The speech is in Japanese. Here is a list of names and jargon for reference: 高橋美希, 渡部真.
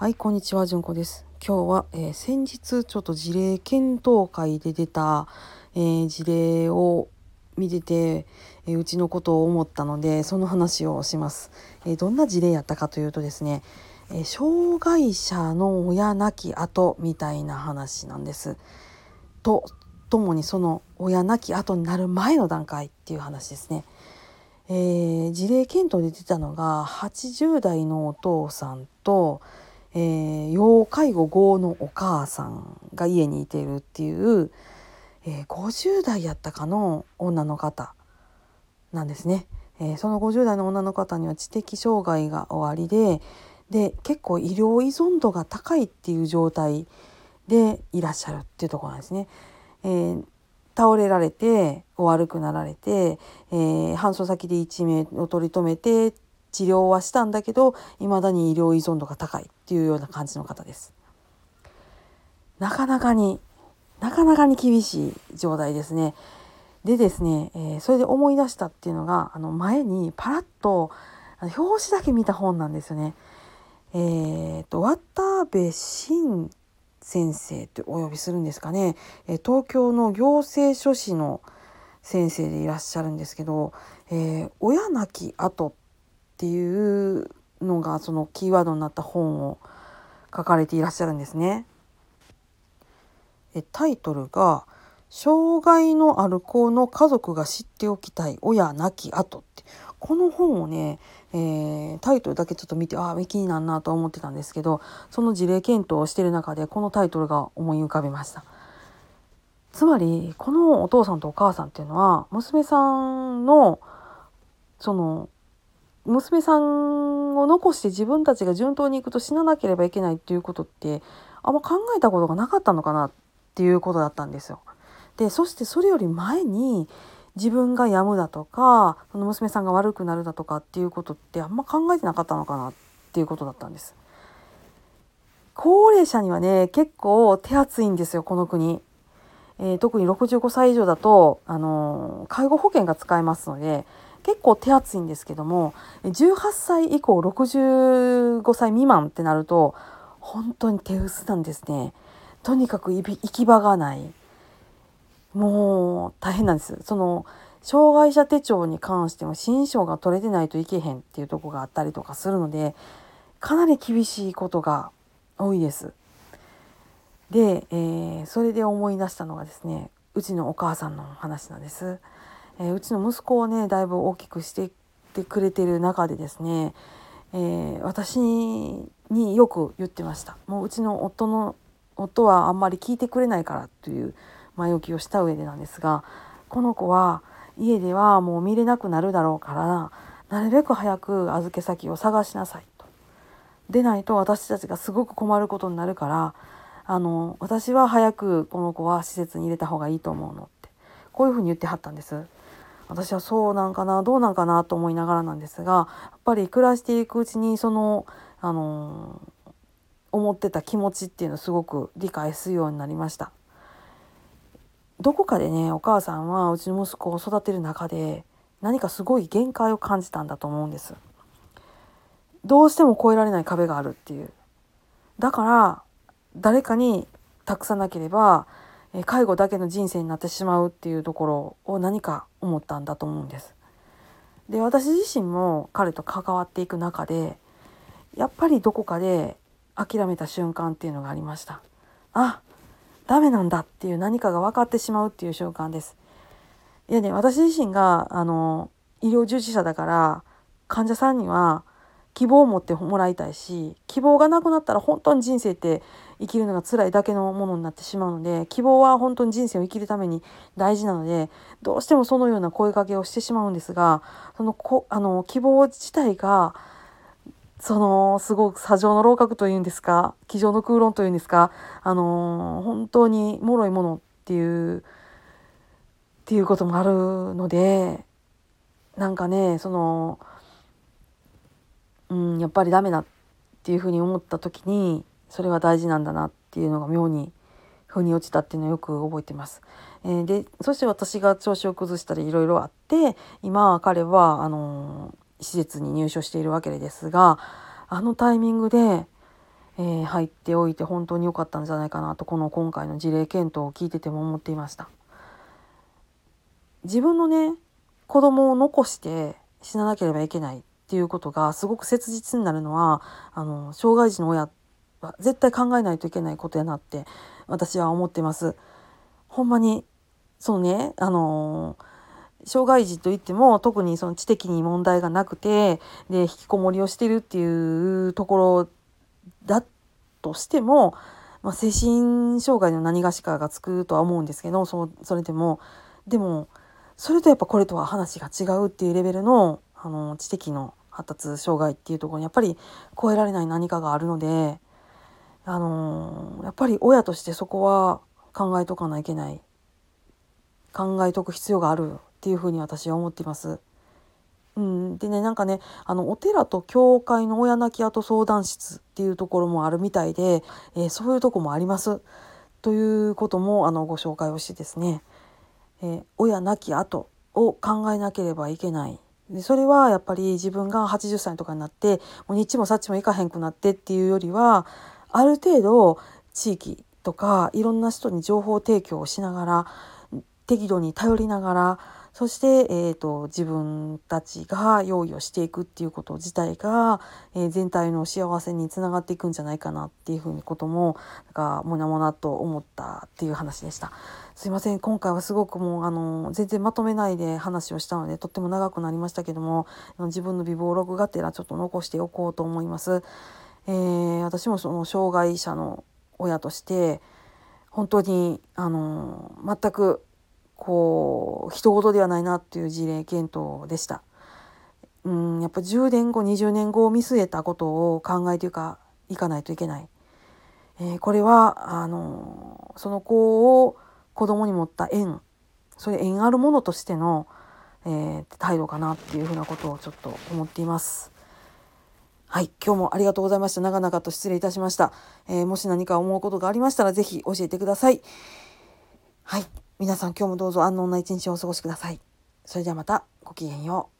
はい、こんにちは、じゅんこです。今日は、先日ちょっと事例検討会で出た、事例を見てて、うちのことを思ったのでその話をします。どんな事例やったかというとですね、障害者の親なき後みたいな話なんです。とともにその親なき後になる前の段階っていう話ですね。事例検討で出たのが80代のお父さんと要介護5のお母さんが家にいてるっていう、50代やったかの女の方なんですね。その50代の女の方には知的障害がおありで結構医療依存度が高いっていう状態でいらっしゃるっていうところなんですね。倒れられて悪くなられて、搬送先で一命を取り留めて治療はしたんだけど未だに医療依存度が高いっていうような感じの方です。なかなかに厳しい状態ですね。でですね、それで思い出したっていうのが前にパラッと表紙だけ見た本なんですよね。渡部真先生とお呼びするんですかね、東京の行政書士の先生でいらっしゃるんですけど、親なき後っていうのがそのキーワードになった本を書かれていらっしゃるんですね。タイトルが障害のある子の家族が知っておきたい親なき後ってこの本をね、タイトルだけちょっと見て気になるなと思ってたんですけど、その事例検討をしている中でこのタイトルが思い浮かびました。つまりこのお父さんとお母さんっていうのは娘さんの娘さんを残して自分たちが順当にいくと死ななければいけないっていうことってあんま考えたことがなかったのかなっていうことだったんですよ。で、そしてそれより前に自分が病むだとかその娘さんが悪くなるだとかっていうことってあんま考えてなかったのかなっていうことだったんです。高齢者にはね結構手厚いんですよこの国。特に65歳以上だと、介護保険が使えますので結構手厚いんですけども、18歳以降65歳未満ってなると本当に手薄なんですね。とにかく行き場がない、もう大変なんです。その障害者手帳に関しても心証が取れてないといけへんっていうとこがあったりとかするのでかなり厳しいことが多いです。で、それで思い出したのがですね、うちのお母さんの話なんです。うちの息子をねだいぶ大きくしてってくれてる中でですね、私によく言ってました。もううちの夫はあんまり聞いてくれないからという前置きをした上でなんですが、この子は家ではもう見れなくなるだろうからなるべく早く預け先を探しなさいと。でないと私たちがすごく困ることになるから私は早くこの子は施設に入れた方がいいと思うのってこういうふうに言ってはったんです。私はそうなんかなどうなんかなと思いながらなんですが、やっぱり暮らしていくうちに思ってた気持ちっていうのをすごく理解するようになりました。どこかでねお母さんはうちの息子を育てる中で何かすごい限界を感じたんだと思うんです。どうしても越えられない壁があるっていう、だから誰かに託さなければ介護だけの人生になってしまうっていうところを何か思ったんだと思うんです。で、私自身も彼と関わっていく中でやっぱりどこかで諦めた瞬間っていうのがありました。ダメなんだっていう何かが分かってしまうっていう瞬間です。いやね、私自身が医療従事者だから患者さんには希望を持ってもらいたいし、希望がなくなったら本当に人生って生きるのが辛いだけのものになってしまうので、希望は本当に人生を生きるために大事なのでどうしてもそのような声かけをしてしまうんですが、希望自体がすごく砂上の楼閣というんですか机上の空論というんですか、本当に脆いものっていうこともあるので、なんかねやっぱりダメだっていうふうに思った時にそれは大事なんだなっていうのが妙に腑に落ちたっていうのをよく覚えてます。で、そして私が調子を崩したりいろいろあって今彼は施設に入所しているわけですが、あのタイミングで、入っておいて本当に良かったんじゃないかなと、この今回の事例検討を聞いてても思っていました。自分のね、子供を残して死ななければいけないっていうことがすごく切実になるのは、障害児の親は絶対考えないといけないことやなって私は思ってます。ほんまにそうね、障害児といっても特にその知的に問題がなくて、で引きこもりをしてるっていうところだとしても、精神障害の何がしかがつくとは思うんですけど、それでもそれとやっぱこれとは話が違うっていうレベルの、知的の発達障害っていうところにやっぱり超えられない何かがあるので、やっぱり親としてそこは考えとかないといけない、考えとく必要があるっていうふうに私は思っています。でね、なんかね、お寺と教会の親泣き後相談室っていうところもあるみたいで、そういうとこもありますということもご紹介をしてですね、親亡き後を考えなければいけない。でそれはやっぱり自分が80歳とかになってもう日もさっちもいかへんくなってっていうよりは、ある程度地域とかいろんな人に情報提供をしながら、適度に頼りながら、そして、自分たちが用意をしていくっていうこと自体が、全体の幸せにつながっていくんじゃないかなっていうふうにことももなもなと思ったっていう話でした。すいません、今回はすごくもう全然まとめないで話をしたのでとっても長くなりましたけども、自分の備忘録がてらちょっと残しておこうと思います。私もその障害者の親として本当に全く人事ではないなっていう事例検討でした。やっぱ10年後20年後を見据えたことを考えていかないといけない、これはその子を子供に持った縁、それ縁あるものとしての、態度かなっていうふうなことをちょっと思っています。はい、今日もありがとうございました。長々と失礼いたしました。もし何か思うことがありましたらぜひ教えてください。はい、皆さん今日もどうぞ安穏な一日をお過ごしください。それではまた、ごきげんよう。